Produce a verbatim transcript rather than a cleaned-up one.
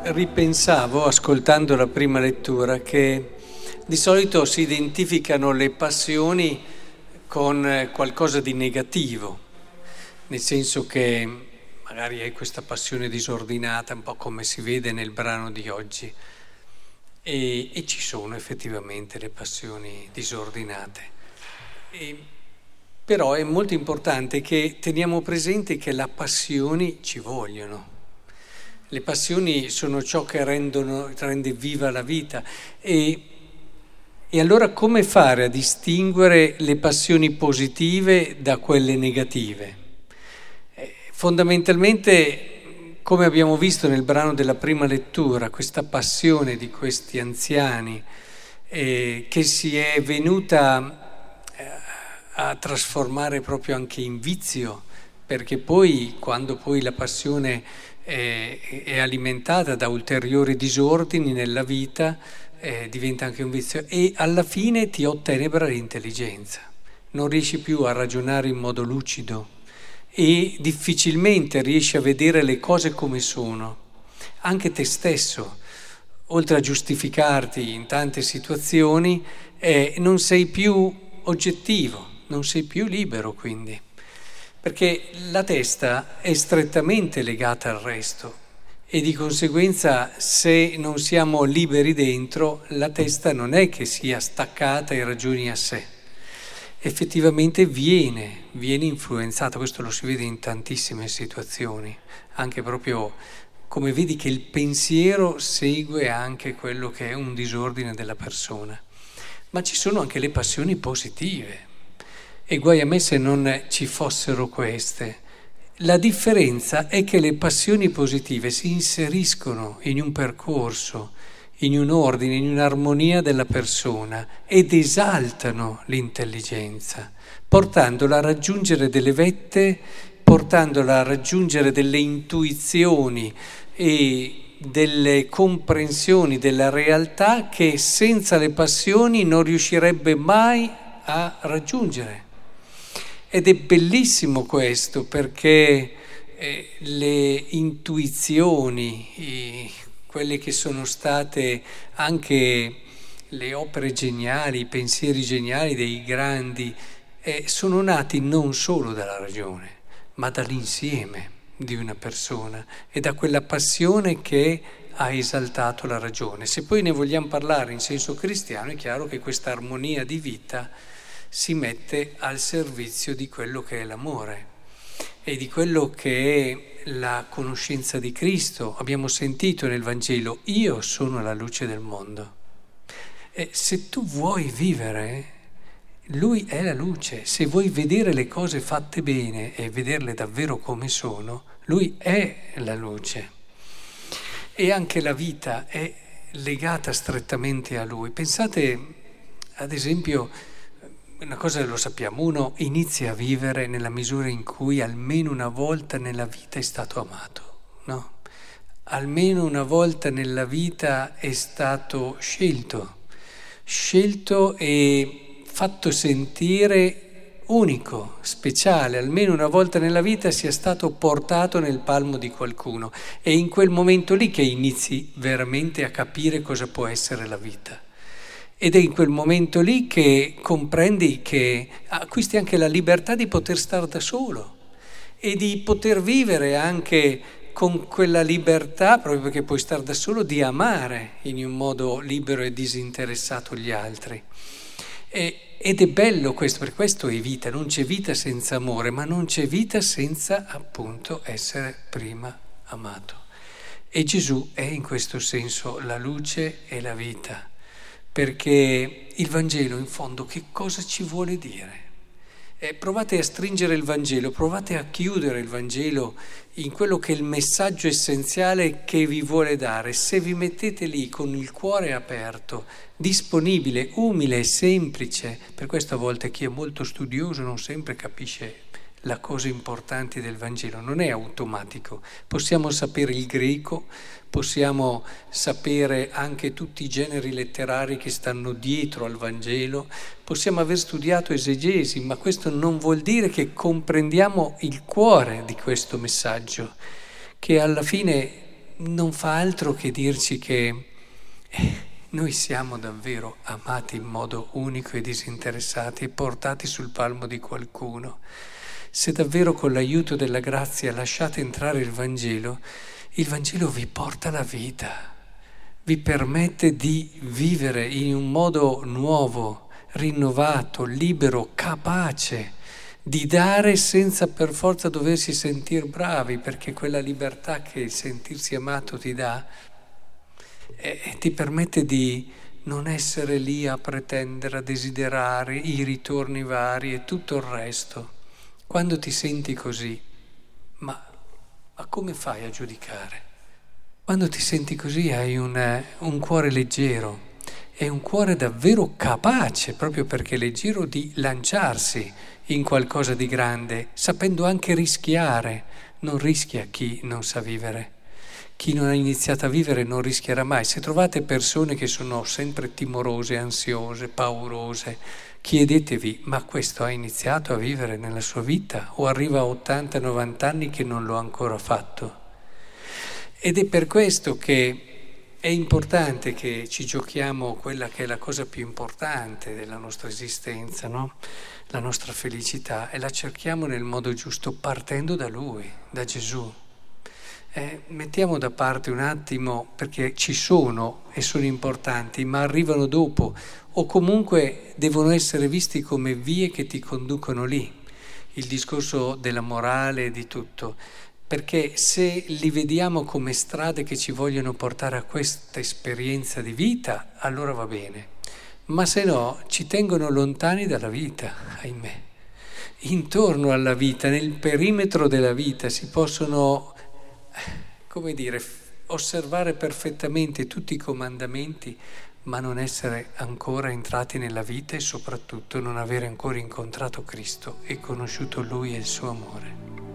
Ripensavo, ascoltando la prima lettura, che di solito si identificano le passioni con qualcosa di negativo, nel senso che magari è questa passione disordinata, un po' come si vede nel brano di oggi, e, e ci sono effettivamente le passioni disordinate. E, però è molto importante che teniamo presente che le passioni ci vogliono. Le passioni sono ciò che rendono, rende viva la vita. E, e allora come fare a distinguere le passioni positive da quelle negative? Eh, fondamentalmente, come abbiamo visto nel brano della prima lettura, questa passione di questi anziani eh, che si è venuta eh, a trasformare proprio anche in vizio, perché poi, quando poi la passione è alimentata da ulteriori disordini nella vita, eh, diventa anche un vizio e alla fine ti ottenebra l'intelligenza. Non riesci più a ragionare in modo lucido e difficilmente riesci a vedere le cose come sono, anche te stesso. Oltre a giustificarti in tante situazioni, eh, non sei più oggettivo, non sei più libero, quindi. Perché la testa è strettamente legata al resto e di conseguenza, se non siamo liberi dentro, la testa non è che sia staccata e ragioni a sé. Effettivamente viene, viene influenzata, questo lo si vede in tantissime situazioni, anche proprio come vedi che il pensiero segue anche quello che è un disordine della persona. Ma ci sono anche le passioni positive. E guai a me se non ci fossero queste. La differenza è che le passioni positive si inseriscono in un percorso, in un ordine, in un'armonia della persona ed esaltano l'intelligenza, portandola a raggiungere delle vette, portandola a raggiungere delle intuizioni e delle comprensioni della realtà che senza le passioni non riuscirebbe mai a raggiungere. Ed è bellissimo questo, perché eh, le intuizioni, i, quelle che sono state anche le opere geniali, i pensieri geniali dei grandi, eh, sono nati non solo dalla ragione, ma dall'insieme di una persona e da quella passione che ha esaltato la ragione. Se poi ne vogliamo parlare in senso cristiano, è chiaro che questa armonia di vita si mette al servizio di quello che è l'amore e di quello che è la conoscenza di Cristo. Abbiamo sentito nel Vangelo: io sono la luce del mondo. E se tu vuoi vivere, Lui è la luce. Se vuoi vedere le cose fatte bene e vederle davvero come sono, Lui è la luce. E anche la vita è legata strettamente a Lui. Pensate, ad esempio, una cosa lo sappiamo: uno inizia a vivere nella misura in cui almeno una volta nella vita è stato amato, no? Almeno una volta nella vita è stato scelto, scelto e fatto sentire unico, speciale. Almeno una volta nella vita sia stato portato nel palmo di qualcuno. È in quel momento lì che inizi veramente a capire cosa può essere la vita. Ed è in quel momento lì che comprendi, che acquisti anche la libertà di poter stare da solo e di poter vivere anche con quella libertà, proprio perché puoi stare da solo, di amare in un modo libero e disinteressato gli altri. E, ed è bello questo, perché questo è vita. Non c'è vita senza amore, ma non c'è vita senza, appunto, essere prima amato. E Gesù è in questo senso la luce e la vita. Perché il Vangelo, in fondo, che cosa ci vuole dire? Eh, provate a stringere il Vangelo, provate a chiudere il Vangelo in quello che è il messaggio essenziale che vi vuole dare. Se vi mettete lì con il cuore aperto, disponibile, umile e semplice, per questo a volte chi è molto studioso non sempre capisce la cosa importante del Vangelo, non è automatico. Possiamo sapere il greco, possiamo sapere anche tutti i generi letterari che stanno dietro al Vangelo, possiamo aver studiato esegesi, ma questo non vuol dire che comprendiamo il cuore di questo messaggio, che alla fine non fa altro che dirci che noi siamo davvero amati in modo unico e disinteressato e portati sul palmo di qualcuno. Se davvero con l'aiuto della grazia lasciate entrare il Vangelo, il Vangelo vi porta la vita, vi permette di vivere in un modo nuovo, rinnovato, libero, capace di dare senza per forza doversi sentir bravi, perché quella libertà che il sentirsi amato ti dà eh, ti permette di non essere lì a pretendere, a desiderare i ritorni vari e tutto il resto. Quando ti senti così, ma, ma come fai a giudicare? Quando ti senti così hai un, un cuore leggero, è un cuore davvero capace, proprio perché è leggero, di lanciarsi in qualcosa di grande, sapendo anche rischiare. Non rischia chi non sa vivere. Chi non ha iniziato a vivere non rischierà mai. Se trovate persone che sono sempre timorose, ansiose, paurose, chiedetevi, ma questo ha iniziato a vivere nella sua vita o arriva a ottanta novanta anni che non lo ha ancora fatto? Ed è per questo che è importante che ci giochiamo quella che è la cosa più importante della nostra esistenza, no? La nostra felicità, e la cerchiamo nel modo giusto, partendo da Lui, da Gesù. Eh, mettiamo da parte un attimo, perché ci sono e sono importanti, ma arrivano dopo o comunque devono essere visti come vie che ti conducono lì, il discorso della morale e di tutto, perché se li vediamo come strade che ci vogliono portare a questa esperienza di vita, allora va bene, ma se no ci tengono lontani dalla vita, ahimè. Intorno alla vita, nel perimetro della vita, si possono, come dire, osservare perfettamente tutti i comandamenti, ma non essere ancora entrati nella vita e soprattutto non avere ancora incontrato Cristo e conosciuto Lui e il suo amore.